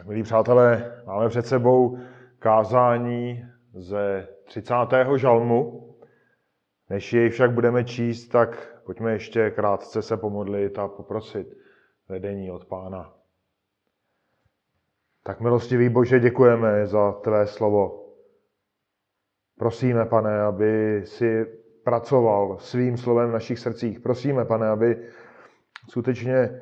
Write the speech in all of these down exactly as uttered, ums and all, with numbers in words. Tak, milí přátelé, máme před sebou kázání ze třicátého žalmu. Než jej však budeme číst, tak pojďme ještě krátce se pomodlit a poprosit vedení od Pána. Tak, milostivý Bože, děkujeme za tvé slovo. Prosíme, Pane, aby si pracoval svým slovem v našich srdcích. Prosíme, Pane, aby skutečně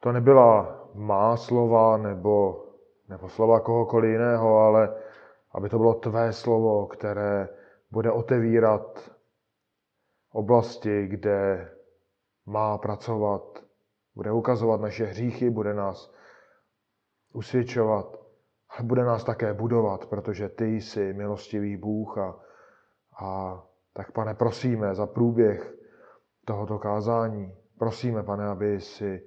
to nebyla má slova nebo, nebo slova kohokoliv jiného, ale aby to bylo tvé slovo, které bude otevírat oblasti, kde má pracovat, bude ukazovat naše hříchy, bude nás usvědčovat, ale bude nás také budovat, protože ty jsi milostivý Bůh. A, a tak, Pane, prosíme za průběh tohoto kázání. Prosíme, Pane, aby si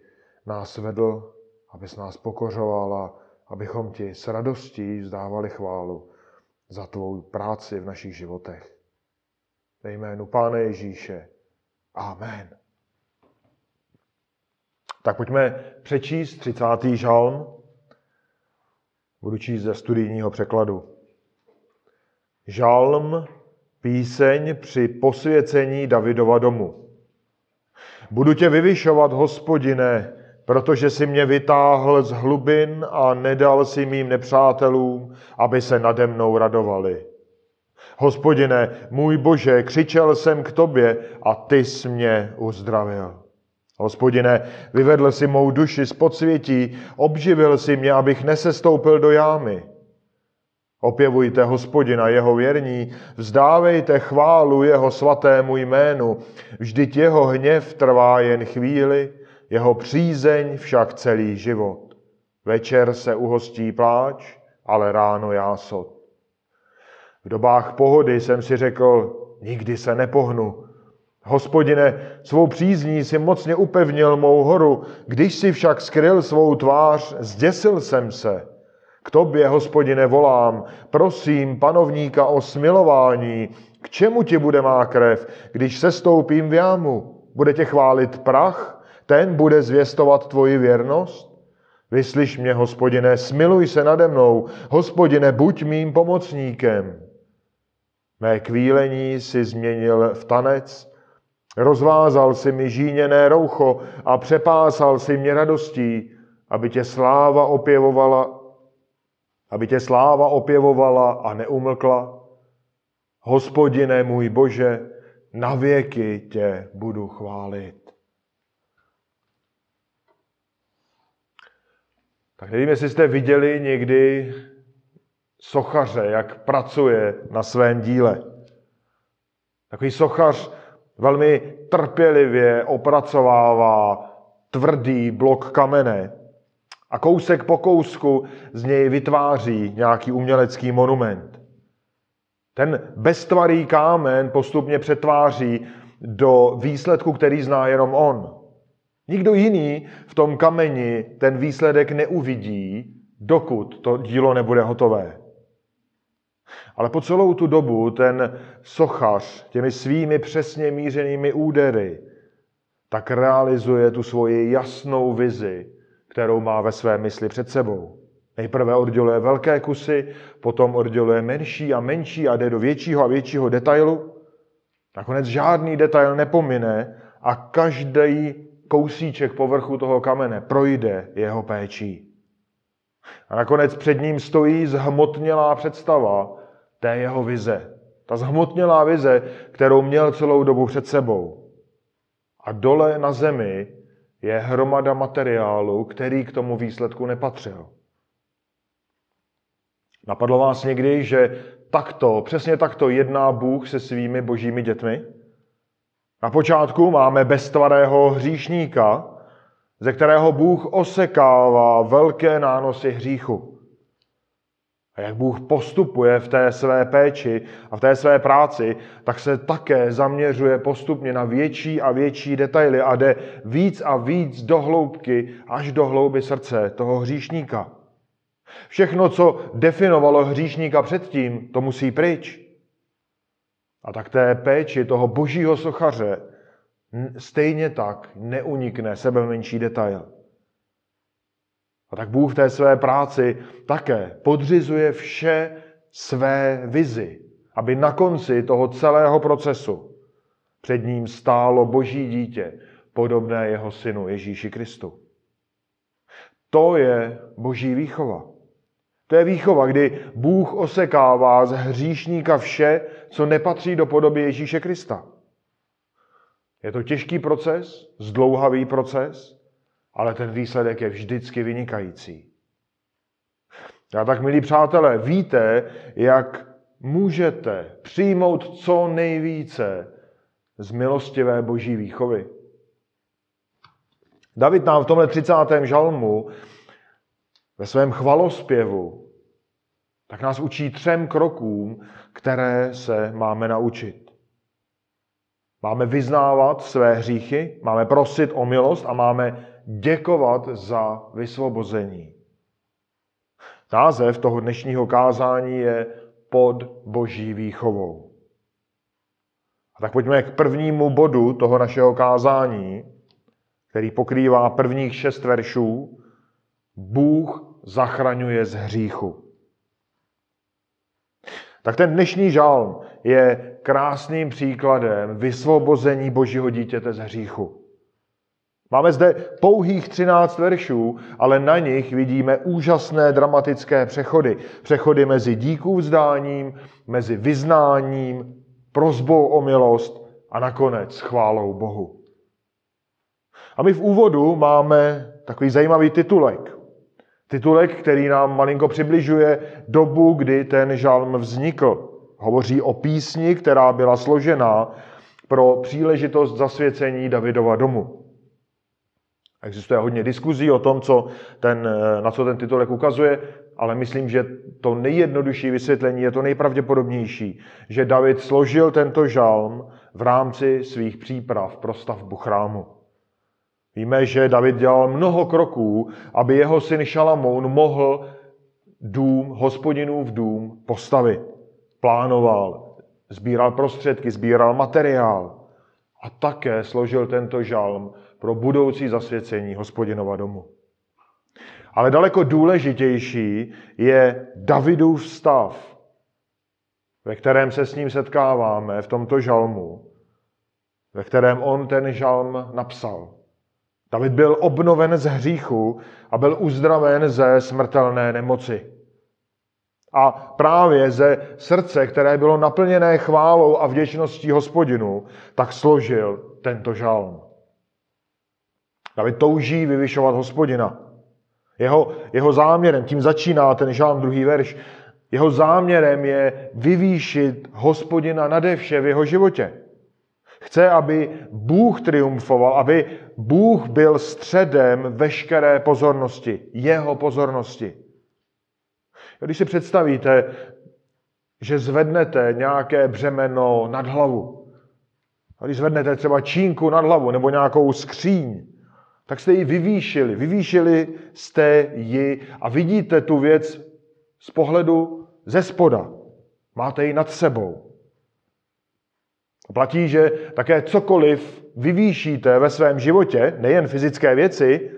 nás vedl, abys nás pokořoval a abychom ti s radostí vzdávali chválu za tvou práci v našich životech. Ve jménu Pána Ježíše. Amen. Tak pojďme přečíst třicátý žalm. Budu číst ze studijního překladu. Žalm, píseň při posvěcení Davidova domu. Budu tě vyvyšovat, Hospodine, protože jsi mě vytáhl z hlubin a nedal si mým nepřátelům, aby se nade mnou radovali. Hospodine, můj Bože, křičel jsem k tobě a ty jsi mě uzdravil. Hospodine, vyvedl jsi mou duši z podsvětí, obživil jsi mě, abych nesestoupil do jámy. Opěvujte Hospodina, jeho věrní, vzdávejte chválu jeho svatému jménu, vždyť jeho hněv trvá jen chvíli, jeho přízeň však celý život. Večer se uhostí pláč, ale ráno jásot. V dobách pohody jsem si řekl, nikdy se nepohnu. Hospodine, svou přízní si mocně upevnil mou horu, když si však skryl svou tvář, zděsil jsem se. K tobě, Hospodine, volám, prosím panovníka o smilování, k čemu ti bude má krev, když sestoupím v jámu? Bude tě chválit prach? Ten bude zvěstovat tvoji věrnost? Vyslyš mě, Hospodine, smiluj se nade mnou. Hospodine, buď mým pomocníkem. Mé kvílení si změnil v tanec. Rozvázal si mi žíněné roucho a přepásal si mě radostí, aby tě sláva opěvovala, aby tě sláva opěvovala a neumlkla. Hospodine, můj Bože, navěky tě budu chválit. Tak nevím, jestli jste viděli někdy sochaře, jak pracuje na svém díle. Takový sochař velmi trpělivě opracovává tvrdý blok kamene a kousek po kousku z něj vytváří nějaký umělecký monument. Ten beztvarý kámen postupně přetváří do výsledku, který zná jenom on. Nikdo jiný v tom kameni ten výsledek neuvidí, dokud to dílo nebude hotové. Ale po celou tu dobu ten sochař těmi svými přesně mířenými údery tak realizuje tu svoji jasnou vizi, kterou má ve své mysli před sebou. Nejprve odděluje velké kusy, potom odděluje menší a menší a jde do většího a většího detailu. Nakonec žádný detail nepomine a každý kousíček povrchu toho kamene projde jeho péčí. A nakonec před ním stojí zhmotnělá představa té jeho vize. Ta zhmotnělá vize, kterou měl celou dobu před sebou. A dole na zemi je hromada materiálu, který k tomu výsledku nepatřil. Napadlo vás někdy, že takto, přesně takto jedná Bůh se svými božími dětmi? Na počátku máme beztvarého hříšníka, ze kterého Bůh osekává velké nánosy hříchu. A jak Bůh postupuje v té své péči a v té své práci, tak se také zaměřuje postupně na větší a větší detaily a jde víc a víc do hloubky, až do hlouby srdce toho hříšníka. Všechno, co definovalo hříšníka předtím, to musí pryč. A tak té péči toho božího sochaře stejně tak neunikne sebemenší detail. A tak Bůh v té své práci také podřizuje vše své vizi, aby na konci toho celého procesu před ním stálo Boží dítě, podobné jeho synu Ježíši Kristu. To je Boží výchova. To je výchova, kdy Bůh osekává z hříšníka vše, co nepatří do podoby Ježíše Krista. Je to těžký proces, zdlouhavý proces, ale ten výsledek je vždycky vynikající. A tak, milí přátelé, víte, jak můžete přijmout co nejvíce z milostivé Boží výchovy. David nám v tomhle třicátém žalmu ve svém chvalospěvu tak nás učí třem krokům, které se máme naučit. Máme vyznávat své hříchy, máme prosit o milost a máme děkovat za vysvobození. Název toho dnešního kázání je Pod Boží výchovou. A tak pojďme k prvnímu bodu toho našeho kázání, který pokrývá prvních šest veršů. Bůh zachraňuje z hříchu. Tak ten dnešní žalm je krásným příkladem vysvobození Božího dítěte z hříchu. Máme zde pouhých třináct veršů, ale na nich vidíme úžasné dramatické přechody. Přechody mezi díkůvzdáním, mezi vyznáním, prosbou o milost a nakonec chválou Bohu. A my v úvodu máme takový zajímavý titulek. Titulek, který nám malinko přibližuje dobu, kdy ten žalm vznikl. Hovoří o písni, která byla složena pro příležitost zasvěcení Davidova domu. Existuje hodně diskuzí o tom, co ten, na co ten titulek ukazuje, ale myslím, že to nejjednodušší vysvětlení je to nejpravděpodobnější, že David složil tento žalm v rámci svých příprav pro stavbu chrámu. Víme, že David dělal mnoho kroků, aby jeho syn Šalamoun mohl dům, Hospodinův dům postavit. Plánoval, sbíral prostředky, sbíral materiál a také složil tento žalm pro budoucí zasvěcení Hospodinova domu. Ale daleko důležitější je Davidův stav, ve kterém se s ním setkáváme v tomto žalmu, ve kterém on ten žalm napsal. David byl obnoven z hříchu a byl uzdraven ze smrtelné nemoci. A právě ze srdce, které bylo naplněné chválou a vděčností Hospodinu, tak složil tento žalm. David touží vyvyšovat Hospodina. Jeho, jeho záměrem, tím začíná ten žalm druhý verš, jeho záměrem je vyvýšit Hospodina nade vše v jeho životě. Chce, aby Bůh triumfoval, aby Bůh byl středem veškeré pozornosti, jeho pozornosti. Když si představíte, že zvednete nějaké břemeno nad hlavu, a když zvednete třeba čínku nad hlavu nebo nějakou skříň, tak jste ji vyvýšili, vyvýšili jste ji a vidíte tu věc z pohledu ze spoda. Máte ji nad sebou. Platí, že také cokoliv vyvýšíte ve svém životě, nejen fyzické věci,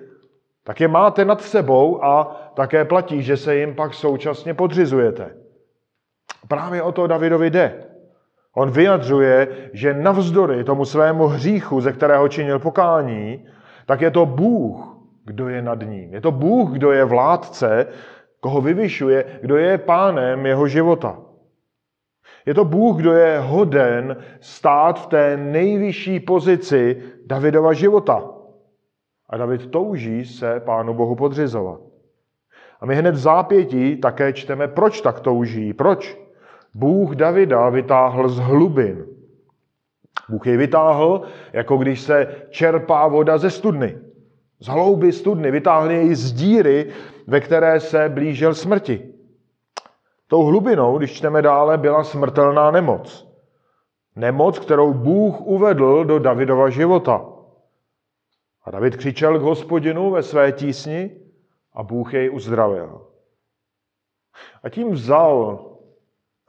tak je máte nad sebou a také platí, že se jim pak současně podřizujete. Právě o to Davidovi jde. On vyjadřuje, že navzdory tomu svému hříchu, ze kterého činil pokání, tak je to Bůh, kdo je nad ním. Je to Bůh, kdo je vládce, koho vyvyšuje, kdo je pánem jeho života. Je to Bůh, kdo je hoden stát v té nejvyšší pozici Davidova života. A David touží se Pánu Bohu podřizovat. A my hned v zápětí také čteme, proč tak touží. Proč? Bůh Davida vytáhl z hlubin. Bůh jej vytáhl, jako když se čerpá voda ze studny. Z hlouby studny. Vytáhl jej z díry, ve které se blížil smrti. Tou hlubinou, když čteme dále, byla smrtelná nemoc. Nemoc, kterou Bůh uvedl do Davidova života. A David křičel k Hospodinu ve své tísni a Bůh jej uzdravil. A tím vzal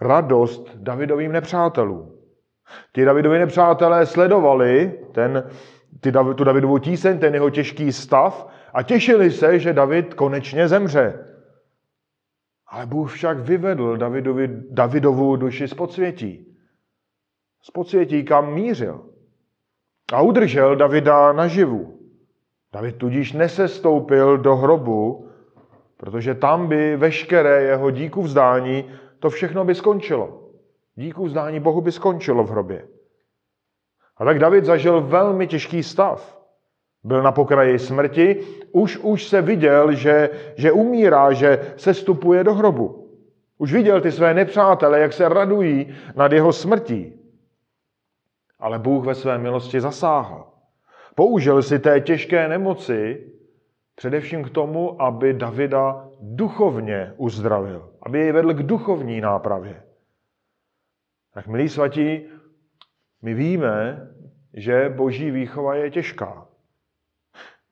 radost Davidovým nepřátelům. Ti Davidovi nepřátelé sledovali ten, ty, tu Davidovu tíseň, ten jeho těžký stav a těšili se, že David konečně zemře. Ale Bůh však vyvedl Davidovi, Davidovu duši z podsvětí. Z podsvětí, kam mířil. A udržel Davida naživu. David tudíž nesestoupil do hrobu, protože tam by veškeré jeho díku vzdání, to všechno by skončilo. Díku vzdání Bohu by skončilo v hrobě. A tak David zažil velmi těžký stav. Byl na pokraji smrti, už, už se viděl, že, že umírá, že sestupuje do hrobu. Už viděl ty své nepřátele, jak se radují nad jeho smrtí. Ale Bůh ve své milosti zasáhl. Použil si té těžké nemoci především k tomu, aby Davida duchovně uzdravil. Aby jej vedl k duchovní nápravě. Tak, milí svatí, my víme, že boží výchova je těžká.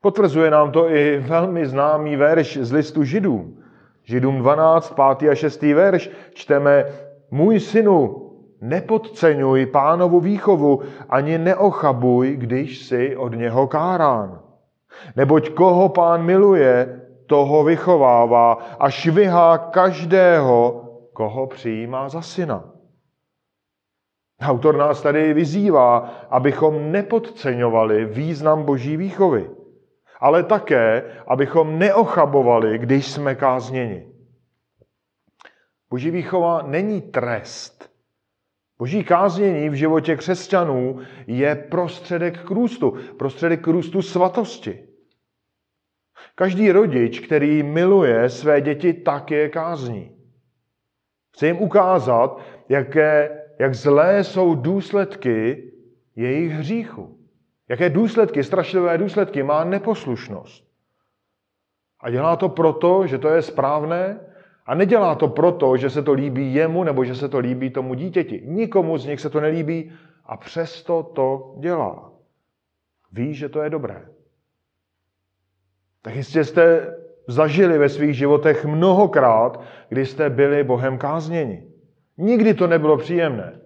Potvrzuje nám to i velmi známý verš z listu Židům. Židům dvanáct, pátý a šestý verš čteme: Můj synu, nepodceňuj Pánovu výchovu, ani neochabuj, když jsi od něho kárán. Neboť koho Pán miluje, toho vychovává a švihá každého, koho přijímá za syna. Autor nás tady vyzývá, abychom nepodceňovali význam boží výchovy, ale také, abychom neochabovali, když jsme kázněni. Boží výchova není trest. Boží káznění v životě křesťanů je prostředek k růstu, prostředek k růstu svatosti. Každý rodič, který miluje své děti, tak je kázní. Chce jim ukázat, jaké, jak zlé jsou důsledky jejich hříchu. Jaké důsledky, strašlivé důsledky má neposlušnost. A dělá to proto, že to je správné, a nedělá to proto, že se to líbí jemu nebo že se to líbí tomu dítěti. Nikomu z nich se to nelíbí a přesto to dělá. Ví, že to je dobré. Tak jistě jste zažili ve svých životech mnohokrát, kdy jste byli Bohem kázněni. Nikdy to nebylo příjemné.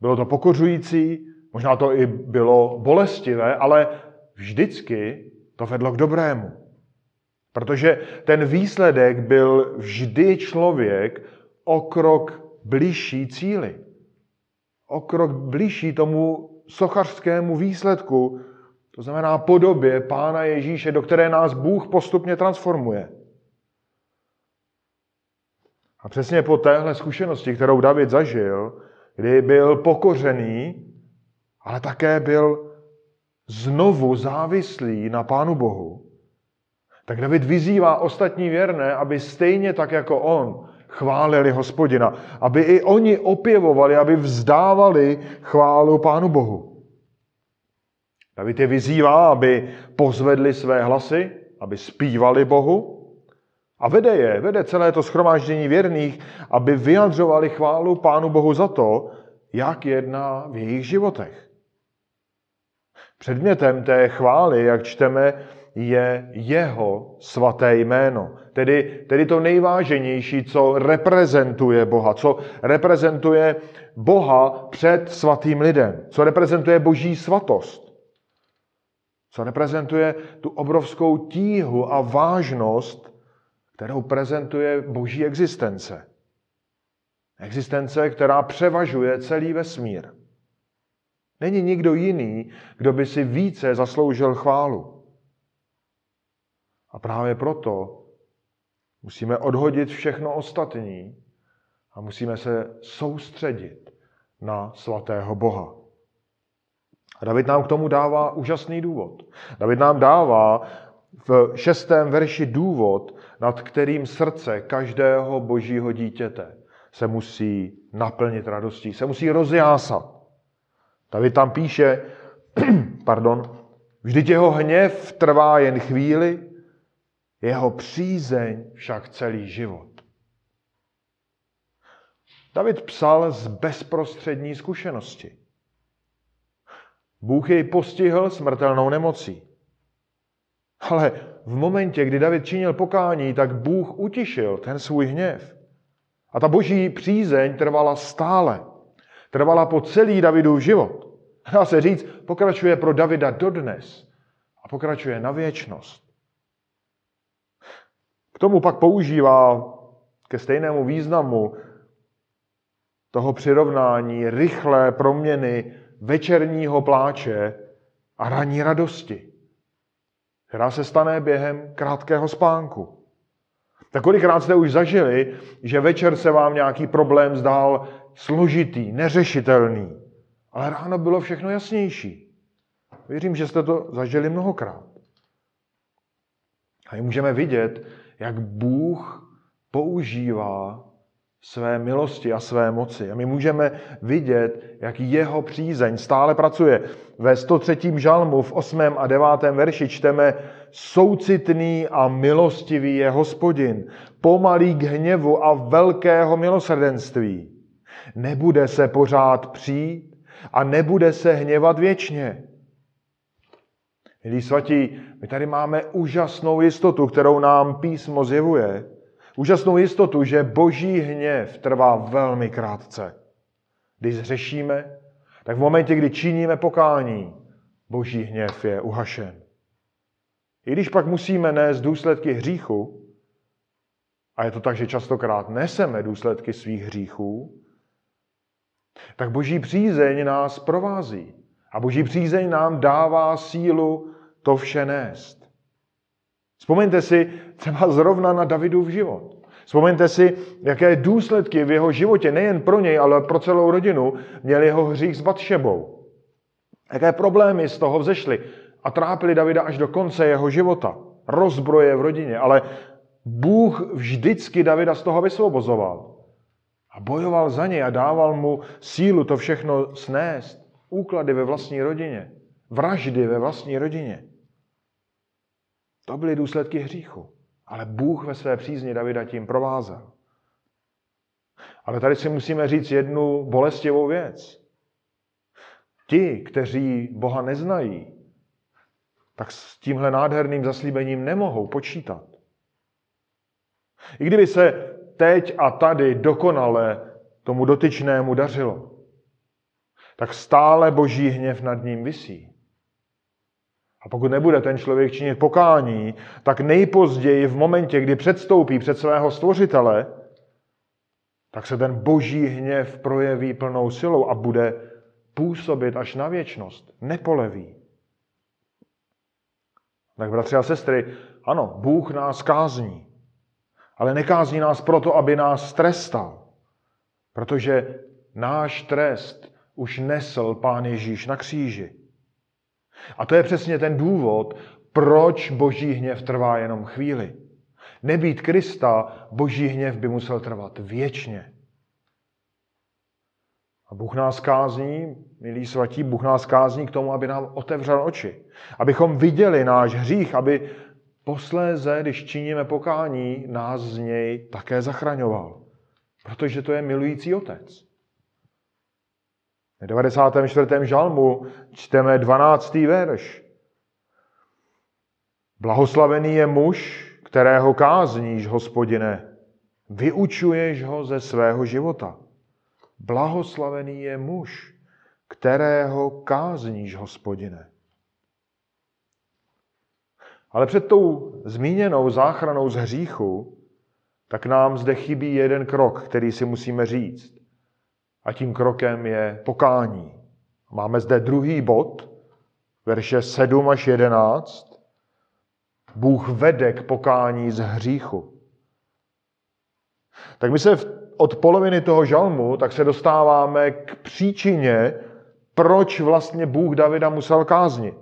Bylo to pokořující, možná to i bylo bolestivé, ale vždycky to vedlo k dobrému. Protože ten výsledek byl vždy člověk o krok bližší cíli. O krok bližší tomu sochařskému výsledku, to znamená podobě Pána Ježíše, do které nás Bůh postupně transformuje. A přesně po téhle zkušenosti, kterou David zažil, kdy byl pokořený, ale také byl znovu závislý na Pánu Bohu, tak David vyzývá ostatní věrné, aby stejně tak jako on chválili Hospodina. Aby i oni opěvovali, aby vzdávali chválu Pánu Bohu. David je vyzývá, aby pozvedli své hlasy, aby zpívali Bohu. A vede je, vede celé to shromáždění věrných, aby vyjadřovali chválu Pánu Bohu za to, jak jedná v jejich životech. Předmětem té chvály, jak čteme, je jeho svaté jméno. Tedy, tedy to nejváženější, co reprezentuje Boha, co reprezentuje Boha před svatým lidem, co reprezentuje boží svatost, co reprezentuje tu obrovskou tíhu a vážnost, kterou prezentuje boží existence. Existence, která převažuje celý vesmír. Není nikdo jiný, kdo by si více zasloužil chválu. A právě proto musíme odhodit všechno ostatní a musíme se soustředit na svatého Boha. A David nám k tomu dává úžasný důvod. David nám dává v šestém verši důvod, nad kterým srdce každého božího dítěte se musí naplnit radostí, se musí rozjásat. David tam píše, pardon, vždyť jeho hněv trvá jen chvíli, jeho přízeň však celý život. David psal z bezprostřední zkušenosti. Bůh jej postihl smrtelnou nemocí. Ale v momentě, kdy David činil pokání, tak Bůh utišil ten svůj hněv. A ta boží přízeň trvala stále. Trvala po celý Davidův život. Dá se říct, pokračuje pro Davida dodnes a pokračuje na věčnost. tomu pak používá ke stejnému významu toho přirovnání rychlé proměny večerního pláče a ranní radosti, která se stane během krátkého spánku. Tak kolikrát jste už zažili, že večer se vám nějaký problém zdál složitý, neřešitelný, ale ráno bylo všechno jasnější. Věřím, že jste to zažili mnohokrát. A můžeme vidět, jak Bůh používá své milosti a své moci. A my můžeme vidět, jak jeho přízeň stále pracuje. Ve sto třetím žalmu v osmém a devátém verši čteme: soucitný a milostivý je Hospodin, pomalý k hněvu a velkého milosrdenství. Nebude se pořád přijít a nebude se hněvat věčně. Milí svatí, my tady máme úžasnou jistotu, kterou nám písmo zjevuje. Úžasnou jistotu, že boží hněv trvá velmi krátce. Když zřešíme, tak v momentě, kdy činíme pokání, boží hněv je uhašen. I když pak musíme nést důsledky hříchu, a je to tak, že častokrát neseme důsledky svých hříchů, tak boží přízeň nás provází. A boží přízeň nám dává sílu to vše nést. Vzpomeňte si třeba zrovna na Davidův život. Vzpomeňte si, jaké důsledky v jeho životě, nejen pro něj, ale pro celou rodinu, měl jeho hřích s Batšebou. Jaké problémy z toho vzešly a trápily Davida až do konce jeho života. Rozbroje v rodině, ale Bůh vždycky Davida z toho vysvobozoval. A bojoval za něj a dával mu sílu to všechno snést. Úklady ve vlastní rodině, vraždy ve vlastní rodině. To byly důsledky hříchu, ale Bůh ve své přízni Davida tím provázal. Ale tady si musíme říct jednu bolestivou věc. Ti, kteří Boha neznají, tak s tímhle nádherným zaslíbením nemohou počítat. I kdyby se teď a tady dokonale tomu dotyčnému dařilo, tak stále boží hněv nad ním visí. A pokud nebude ten člověk činit pokání, tak nejpozději v momentě, kdy předstoupí před svého stvořitele, tak se ten boží hněv projeví plnou silou a bude působit až na věčnost. Nepoleví. Tak bratři a sestry, ano, Bůh nás kázní, ale nekázní nás proto, aby nás trestal, protože náš trest už nesl Pán Ježíš na kříži. A to je přesně ten důvod, proč boží hněv trvá jenom chvíli. Nebýt Krista, boží hněv by musel trvat věčně. A Bůh nás kázní, milí svatí, Bůh nás kázní k tomu, aby nám otevřel oči. Abychom viděli náš hřích, aby posléze, když činíme pokání, nás z něj také zachraňoval. Protože to je milující otec. V devadesátém čtvrtém žalmu čteme dvanáctý verš. Blahoslavený je muž, kterého kázníš, Hospodine, vyučuješ ho ze svého života. Blahoslavený je muž, kterého kázníš, Hospodine. Ale před tou zmíněnou záchranou z hříchu, tak nám zde chybí jeden krok, který si musíme říct. A tím krokem je pokání. Máme zde druhý bod, verše sedm až jedenáct. Bůh vede k pokání z hříchu. Tak my se od poloviny toho žalmu, tak se dostáváme k příčině, proč vlastně Bůh Davida musel káznit.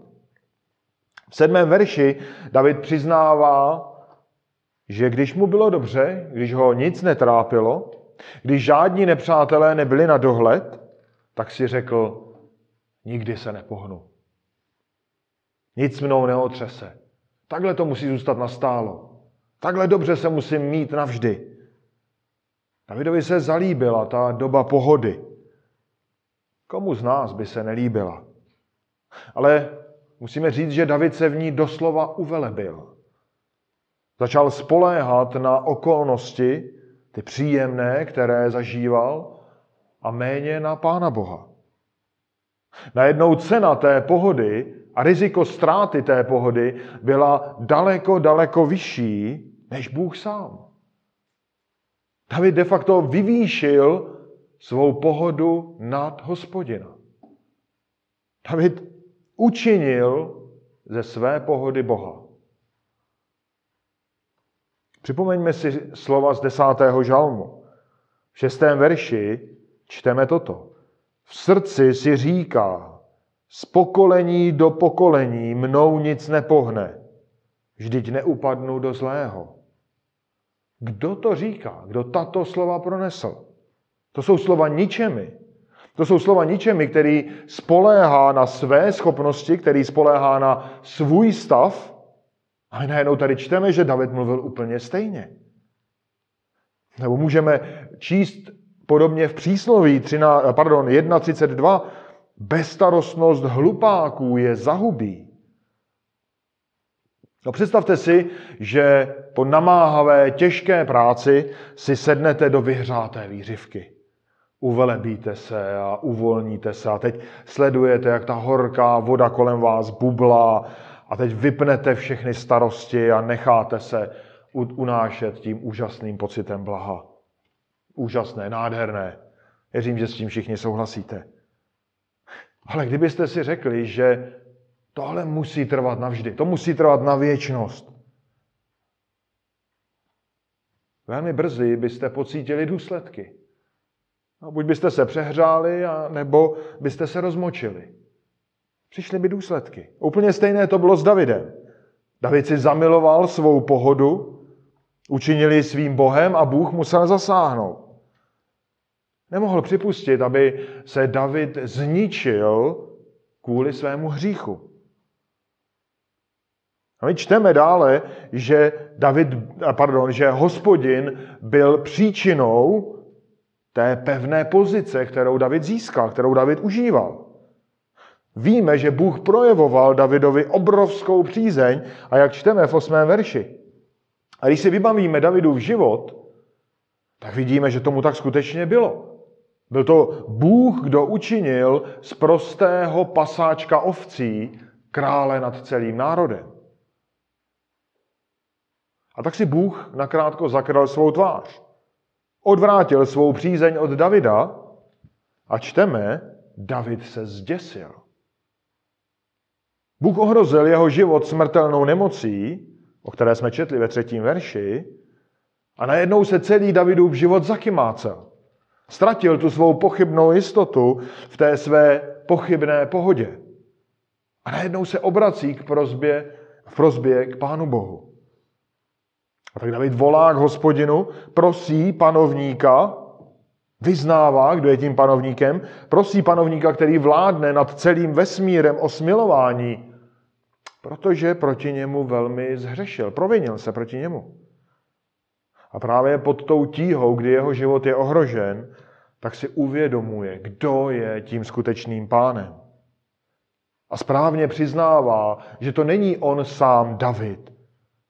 V sedmém verši David přiznává, že když mu bylo dobře, když ho nic netrápilo, když žádní nepřátelé nebyli na dohled, tak si řekl, nikdy se nepohnu. Nic mnou neotřese. Takhle to musí zůstat nastálo. Takhle dobře se musím mít navždy. Davidovi se zalíbila ta doba pohody. Komu z nás by se nelíbila? Ale musíme říct, že David se v ní doslova uvelebil. Začal spoléhat na okolnosti, ty příjemné, které zažíval, a méně na Pána Boha. Najednou cena té pohody a riziko ztráty té pohody byla daleko, daleko vyšší, než Bůh sám. David de facto vyvýšil svou pohodu nad Hospodina. David učinil ze své pohody Boha. Připomeňme si slova z desátého žalmu. V šestém verši čteme toto. V srdci si říká, z pokolení do pokolení mnou nic nepohne, vždyť neupadnu do zlého. Kdo to říká? Kdo tato slova pronesl? To jsou slova ničemi. To jsou slova ničemi, který spoléhá na své schopnosti, který spoléhá na svůj stav. A my najednou tady čteme, že David mluvil úplně stejně. Nebo můžeme číst podobně v přísloví třináct, pardon, jedna třicet dva. Bezstarostnost hlupáků je zahubí. No představte si, že po namáhavé, těžké práci si sednete do vyhřáté vířivky. Uvelebíte se a uvolníte se a teď sledujete, jak ta horká voda kolem vás bublá a teď vypnete všechny starosti a necháte se unášet tím úžasným pocitem blaha. Úžasné, nádherné. Věřím, že s tím všichni souhlasíte. Ale kdybyste si řekli, že tohle musí trvat navždy, to musí trvat na věčnost, velmi brzy byste pocítili důsledky. No, buď byste se přehřáli, a nebo byste se rozmočili. Přišly by důsledky. Úplně stejné to bylo s Davidem. David si zamiloval svou pohodu, učinil ji svým Bohem a Bůh musel zasáhnout. Nemohl připustit, aby se David zničil kvůli svému hříchu. A my čteme dále, že, David, pardon, že Hospodin byl příčinou té pevné pozice, kterou David získal, kterou David užíval. Víme, že Bůh projevoval Davidovi obrovskou přízeň a jak čteme v osmém verši. A když si vybavíme Davidův život, tak vidíme, že tomu tak skutečně bylo. Byl to Bůh, kdo učinil z prostého pasáčka ovcí krále nad celým národem. A tak si Bůh nakrátko zakryl svou tvář. Odvrátil svou přízeň od Davida a čteme, David se zděsil. Bůh ohrozil jeho život smrtelnou nemocí, o které jsme četli ve třetím verši, a najednou se celý Davidův život zakymácel. Ztratil tu svou pochybnou jistotu v té své pochybné pohodě. A najednou se obrací k prosbě, v prosbě k Pánu Bohu. A tak David volá k Hospodinu, prosí panovníka, vyznává, kdo je tím panovníkem, prosí panovníka, který vládne nad celým vesmírem o smilování, protože proti němu velmi zhřešil, provinil se proti němu. A právě pod tou tíhou, kdy jeho život je ohrožen, tak si uvědomuje, kdo je tím skutečným pánem. A správně přiznává, že to není on sám David,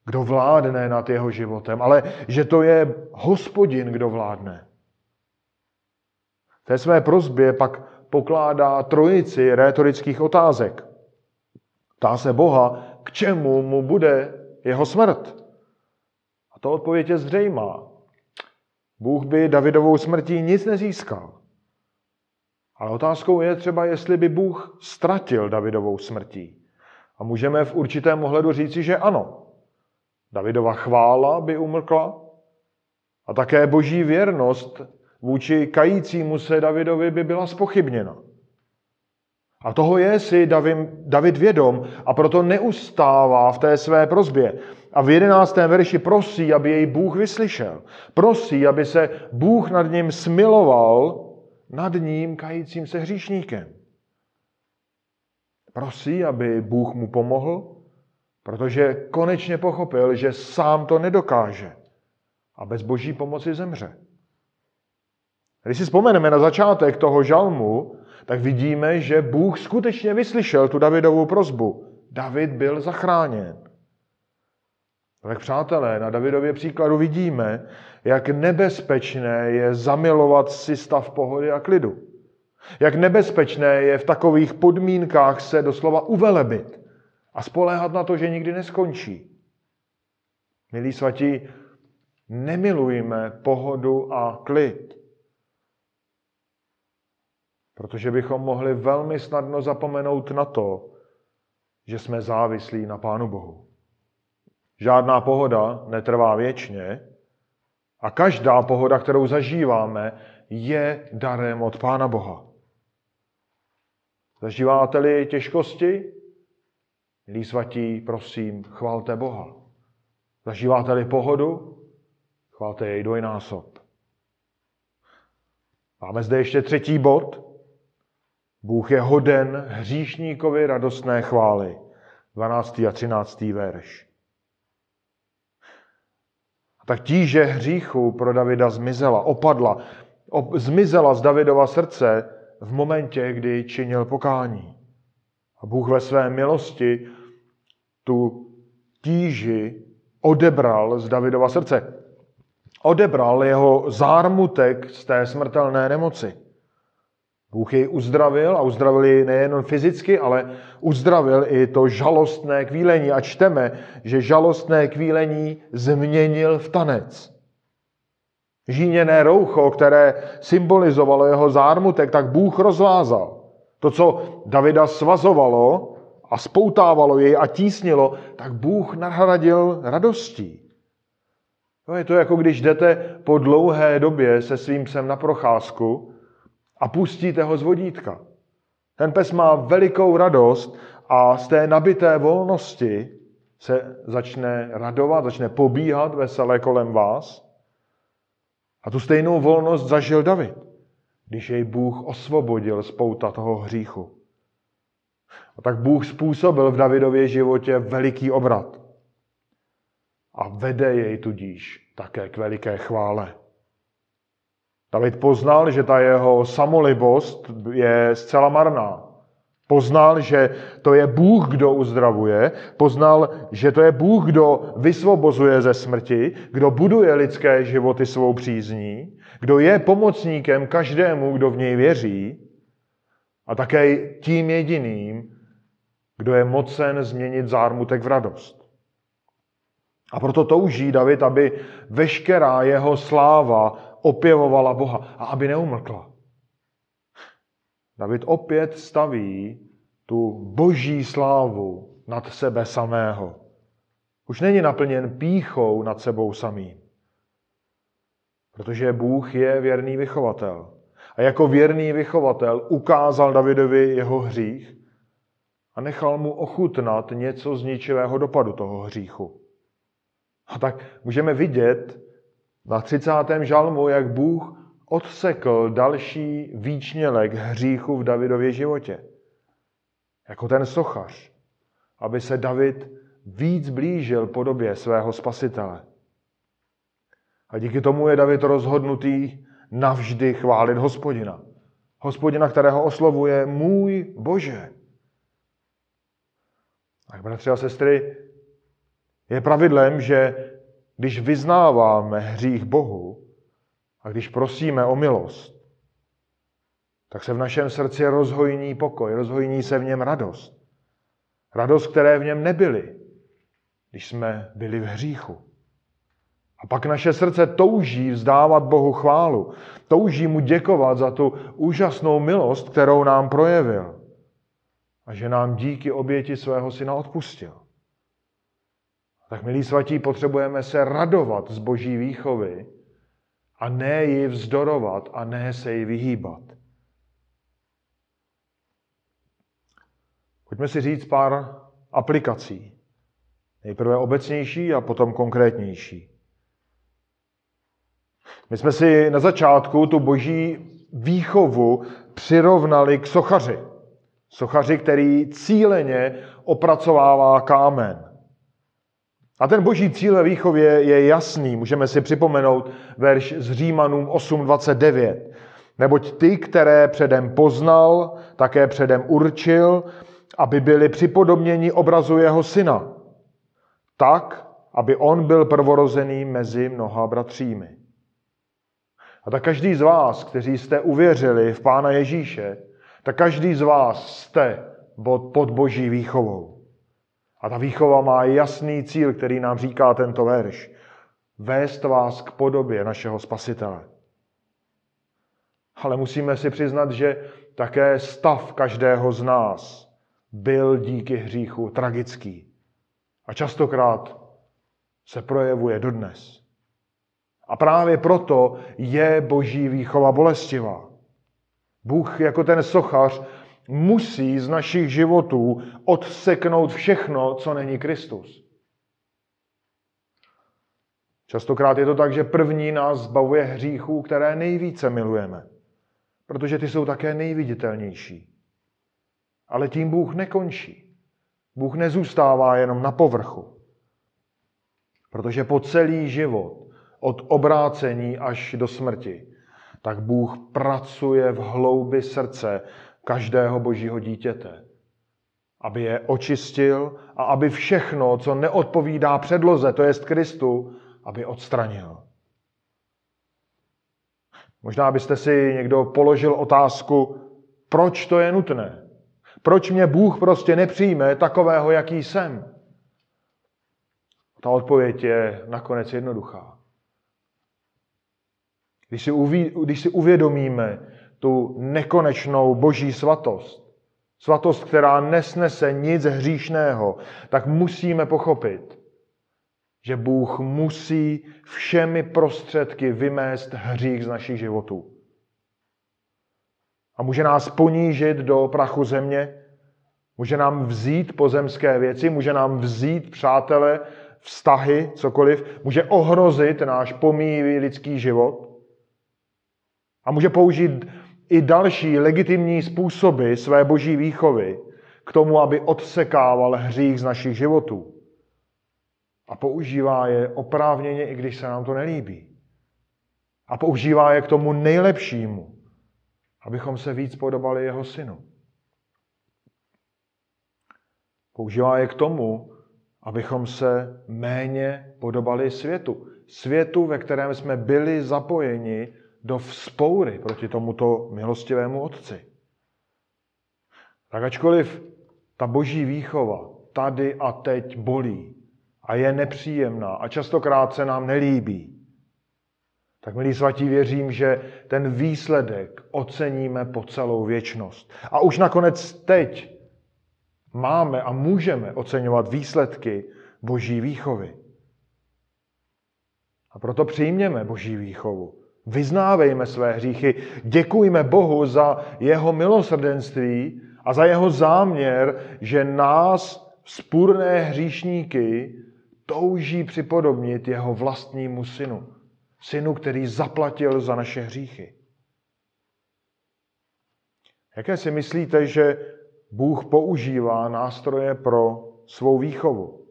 kdo vládne nad jeho životem, ale že to je Hospodin, kdo vládne. V té své prosbě pak pokládá trojici rétorických otázek. Ptá se Boha, k čemu mu bude jeho smrt. A to odpověď je zřejmá. Bůh by Davidovou smrtí nic nezískal. Ale otázkou je třeba, jestli by Bůh ztratil Davidovou smrtí. A můžeme v určitém ohledu říci, že ano. Davidova chvála by umlkla a také boží věrnost vůči kajícímu se Davidovi by byla zpochybněna. A toho je si David vědom a proto neustává v té své prosbě. A v jedenáctém verši prosí, aby jej Bůh vyslyšel. Prosí, aby se Bůh nad ním smiloval, nad ním kajícím se hříšníkem. Prosí, aby Bůh mu pomohl, protože konečně pochopil, že sám to nedokáže a bez boží pomoci zemře. Když si vzpomeneme na začátek toho žalmu, tak vidíme, že Bůh skutečně vyslyšel tu Davidovu prosbu. David byl zachráněn. Tak přátelé, na Davidově příkladu vidíme, jak nebezpečné je zamilovat si stav pohody a klidu. Jak nebezpečné je v takových podmínkách se doslova uvelebit a spoléhat na to, že nikdy neskončí. Milí svatí, nemilujme pohodu a klid, protože bychom mohli velmi snadno zapomenout na to, že jsme závislí na Pánu Bohu. Žádná pohoda netrvá věčně a každá pohoda, kterou zažíváme, je darem od Pána Boha. Zažíváte-li těžkosti? Milí svatí, prosím, chvalte Boha. Zažíváte-li pohodu? Chvalte jej dvojnásob. Máme zde ještě třetí bod. Bůh je hoden hříšníkovi radostné chvály. dvanáctý a třináctý verš. A tak tíže hříchu pro Davida zmizela, opadla, op, zmizela z Davidova srdce v momentě, kdy činil pokání. A Bůh ve své milosti tu tíži odebral z Davidova srdce. Odebral jeho zármutek z té smrtelné nemoci. Bůh jej uzdravil a uzdravil jej nejen fyzicky, ale uzdravil i to žalostné kvílení. A čteme, že žalostné kvílení změnil v tanec. Žíněné roucho, které symbolizovalo jeho zármutek, tak Bůh rozvázal. To, co Davida svazovalo a spoutávalo jej a tísnilo, tak Bůh nahradil radostí. No je to jako když jdete po dlouhé době se svým psem na procházku a pustíte ho z vodítka. Ten pes má velikou radost a z té nabité volnosti se začne radovat, začne pobíhat veselé kolem vás. A tu stejnou volnost zažil David, když jej Bůh osvobodil z pouta toho hříchu. A tak Bůh způsobil v Davidově životě veliký obrat. A vede jej tudíž také k veliké chvále. David poznal, že ta jeho samolibost je zcela marná. Poznal, že to je Bůh, kdo uzdravuje. Poznal, že to je Bůh, kdo vysvobozuje ze smrti, kdo buduje lidské životy svou přízní, kdo je pomocníkem každému, kdo v něj věří a také tím jediným, kdo je mocen změnit zármutek v radost. A proto touží David, aby veškerá jeho sláva opěvovala Boha a aby neumlkla. David opět staví tu boží slávu nad sebe samého. Už není naplněn pýchou nad sebou samým. Protože Bůh je věrný vychovatel. A jako věrný vychovatel ukázal Davidovi jeho hřích a nechal mu ochutnat něco z ničivého dopadu toho hříchu. A tak můžeme vidět na třicátém žalmu, jak Bůh odsekl další výčnělek hříchu v Davidově životě. Jako ten sochař, aby se David víc blížil podobě svého spasitele. A díky tomu je David rozhodnutý navždy chválit Hospodina. Hospodina, kterého oslovuje můj Bože. Tak, bratři a sestry, je pravidlem, že když vyznáváme hřích Bohu a když prosíme o milost, tak se v našem srdci rozhojní pokoj, rozhojní se v něm radost. Radost, které v něm nebyly, když jsme byli v hříchu. A pak naše srdce touží vzdávat Bohu chválu, touží mu děkovat za tu úžasnou milost, kterou nám projevil a že nám díky oběti svého syna odpustil. Tak, milí svatí, potřebujeme se radovat z boží výchovy a ne ji vzdorovat a ne se ji vyhýbat. Pojďme si říct pár aplikací. Nejprve obecnější a potom konkrétnější. My jsme si na začátku tu boží výchovu přirovnali k sochaři. Sochaři, který cíleně opracovává kámen. A ten boží cíl ve výchově je jasný. Můžeme si připomenout verš z Římanům osm dvacet devět. Neboť ty, které předem poznal, také předem určil, aby byli připodobněni obrazu jeho syna. Tak, aby on byl prvorozený mezi mnoha bratřími. A tak každý z vás, kteří jste uvěřili v Pána Ježíše, tak každý z vás jste pod boží výchovou. A ta výchova má jasný cíl, který nám říká tento verš. Vést vás k podobě našeho Spasitele. Ale musíme si přiznat, že také stav každého z nás byl díky hříchu tragický. A častokrát se projevuje dodnes. A právě proto je boží výchova bolestivá. Bůh jako ten sochař musí z našich životů odseknout všechno, co není Kristus. Častokrát je to tak, že první nás zbavuje hříchů, které nejvíce milujeme, protože ty jsou také nejviditelnější. Ale tím Bůh nekončí. Bůh nezůstává jenom na povrchu, protože po celý život, od obrácení až do smrti, tak Bůh pracuje v hloubi srdce každého božího dítěte, aby je očistil a aby všechno, co neodpovídá předloze, to jest Kristu, aby odstranil. Možná byste si někdo položil otázku, proč to je nutné? Proč mě Bůh prostě nepřijme takového, jaký jsem? Ta odpověď je nakonec jednoduchá. Když si, uví, když si uvědomíme tu nekonečnou boží svatost, svatost, která nesnese nic hříšného, tak musíme pochopit, že Bůh musí všemi prostředky vymést hřích z našich životů. A může nás ponížit do prachu země, může nám vzít pozemské věci, může nám vzít přátele, vztahy, cokoliv, může ohrozit náš pomíjivý lidský život a může použít i další legitimní způsoby své boží výchovy k tomu, aby odsekával hřích z našich životů. A používá je oprávněně, i když se nám to nelíbí. A používá je k tomu nejlepšímu, abychom se víc podobali jeho synu. Používá je k tomu, abychom se méně podobali světu. Světu, ve kterém jsme byli zapojeni do vzpoury proti tomuto milostivému otci. Tak ačkoliv ta boží výchova tady a teď bolí a je nepříjemná a častokrát se nám nelíbí, tak, milí svatí, věřím, že ten výsledek oceníme po celou věčnost. A už nakonec teď máme a můžeme oceňovat výsledky boží výchovy. A proto přijměme boží výchovu. Vyznávejme své hříchy. Děkujme Bohu za jeho milosrdenství a za jeho záměr, že nás, vzpůrné hříšníky, touží připodobnit jeho vlastnímu synu. Synu, který zaplatil za naše hříchy. Jaké si myslíte, že Bůh používá nástroje pro svou výchovu?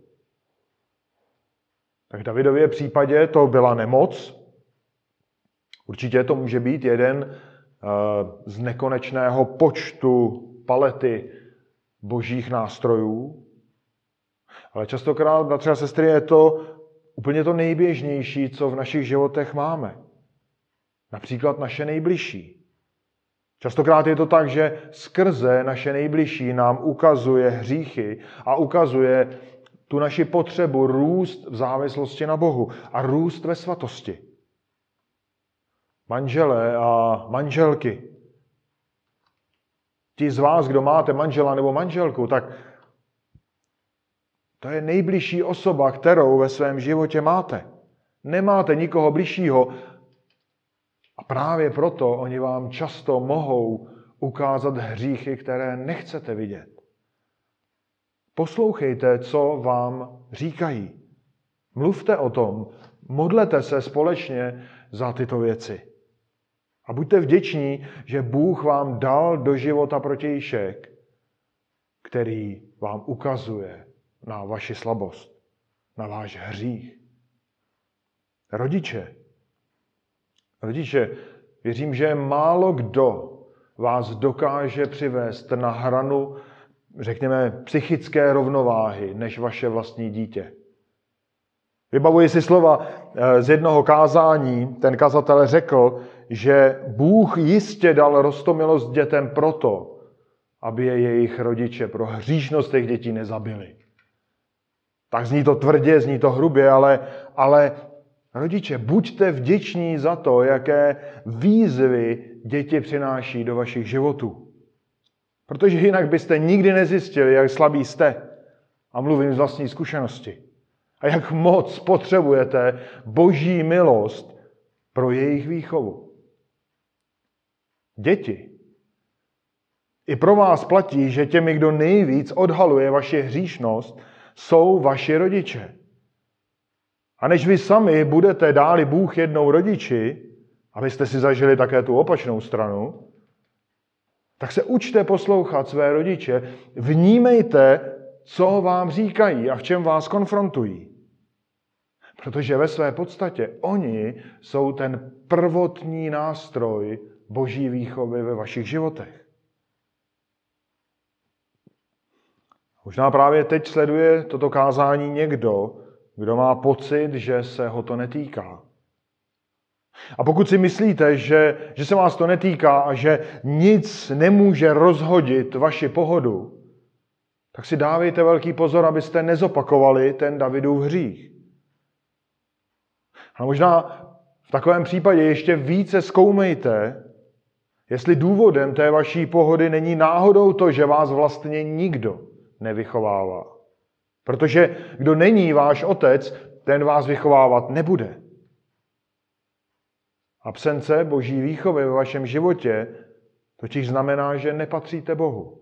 Tak v Davidově případě to byla nemoc. Určitě to může být jeden z nekonečného počtu palety božích nástrojů. Ale častokrát, bratři a sestry, je to úplně to nejběžnější, co v našich životech máme. Například naše nejbližší. Častokrát je to tak, že skrze naše nejbližší nám ukazuje hříchy a ukazuje tu naši potřebu růst v závislosti na Bohu a růst ve svatosti. Manželé a manželky. Ti z vás, kdo máte manžela nebo manželku, tak to je nejbližší osoba, kterou ve svém životě máte. Nemáte nikoho bližšího a právě proto oni vám často mohou ukázat hříchy, které nechcete vidět. Poslouchejte, co vám říkají. Mluvte o tom, modlete se společně za tyto věci. A buďte vděční, že Bůh vám dal do života protějšek, který vám ukazuje na vaši slabost, na váš hřích. Rodiče, rodiče, věřím, že málo kdo vás dokáže přivést na hranu, řekněme, psychické rovnováhy, než vaše vlastní dítě. Vybavuji si slova z jednoho kázání, ten kazatel řekl, že Bůh jistě dal roztomilost dětem proto, aby je jejich rodiče pro hříšnost těch dětí nezabili. Tak zní to tvrdě, zní to hrubě, ale, ale rodiče, buďte vděční za to, jaké výzvy děti přináší do vašich životů. Protože jinak byste nikdy nezjistili, jak slabí jste. A mluvím z vlastní zkušenosti. A jak moc potřebujete Boží milost pro jejich výchovu. Děti. I pro vás platí, že těmi, kdo nejvíc odhaluje vaši hříšnost, jsou vaši rodiče. A než vy sami budete dáli Bůh jednou rodiči, abyste si zažili také tu opačnou stranu, tak se učte poslouchat své rodiče. Vnímejte, co vám říkají a v čem vás konfrontují. Protože ve své podstatě oni jsou ten prvotní nástroj Boží výchovy ve vašich životech. Možná právě teď sleduje toto kázání někdo, kdo má pocit, že se ho to netýká. A pokud si myslíte, že, že se vás to netýká a že nic nemůže rozhodit vaši pohodu, tak si dávejte velký pozor, abyste nezopakovali ten Davidův hřích. A možná v takovém případě ještě více zkoumejte, jestli důvodem té vaší pohody není náhodou to, že vás vlastně nikdo nevychovává. Protože kdo není váš otec, ten vás vychovávat nebude. Absence Boží výchovy ve vašem životě totiž znamená, že nepatříte Bohu.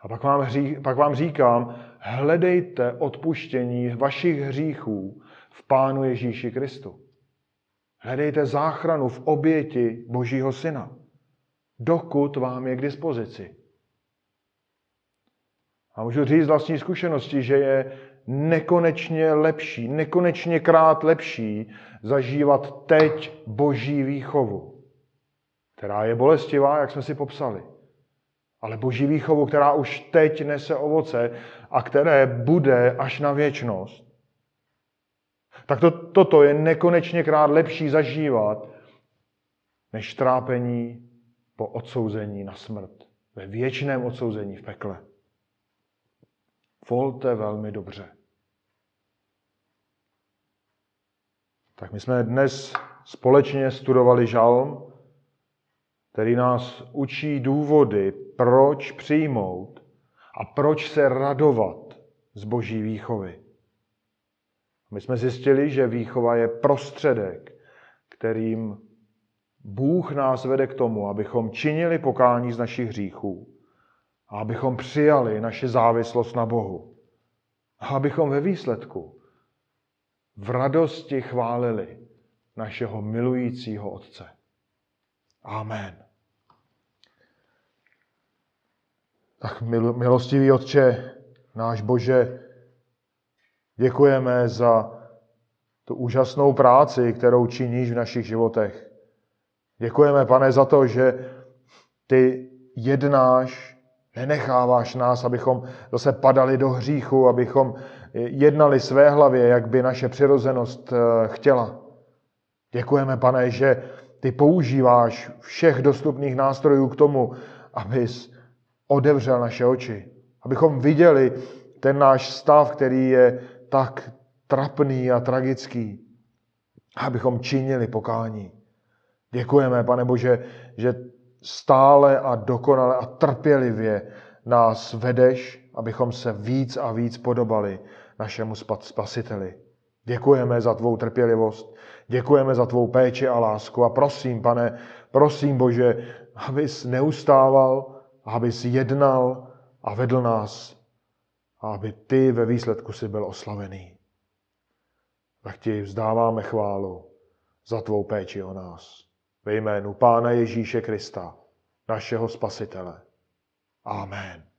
A pak vám, hří, pak vám říkám, hledejte odpuštění vašich hříchů v Pánu Ježíši Kristu. Hledejte záchranu v oběti Božího Syna, dokud vám je k dispozici. A můžu říct z vlastní zkušenosti, že je nekonečně lepší, nekonečně krát lepší zažívat teď Boží výchovu, která je bolestivá, jak jsme si popsali, ale Boží výchovu, která už teď nese ovoce a které bude až na věčnost. Tak to, toto je nekonečně krát lepší zažívat, než trápení po odsouzení na smrt, ve věčném odsouzení v pekle. Volte velmi dobře. Tak my jsme dnes společně studovali žalm, který nás učí důvody, proč přijmout a proč se radovat z Boží výchovy. My jsme zjistili, že výchova je prostředek, kterým Bůh nás vede k tomu, abychom činili pokání z našich hříchů a abychom přijali naši závislost na Bohu. A abychom ve výsledku v radosti chválili našeho milujícího Otce. Amen. Tak milostivý Otče, náš Bože, děkujeme za tu úžasnou práci, kterou činíš v našich životech. Děkujeme, Pane, za to, že ty jednáš, nenecháváš nás, abychom zase padali do hříchu, abychom jednali své hlavě, jak by naše přirozenost chtěla. Děkujeme, Pane, že ty používáš všech dostupných nástrojů k tomu, abys otevřel naše oči. Abychom viděli ten náš stav, který je tak trapný a tragický. Abychom činili pokání. Děkujeme, Pane Bože, že stále a dokonale a trpělivě nás vedeš, abychom se víc a víc podobali našemu Spasiteli. Děkujeme za tvou trpělivost, děkujeme za tvou péči a lásku a prosím, Pane, prosím Bože, abys neustával, abys jednal a vedl nás, aby ty ve výsledku si byl oslavený. Tak ti vzdáváme chválu za tvou péči o nás. Ve jménu Pána Ježíše Krista, našeho Spasitele. Amen.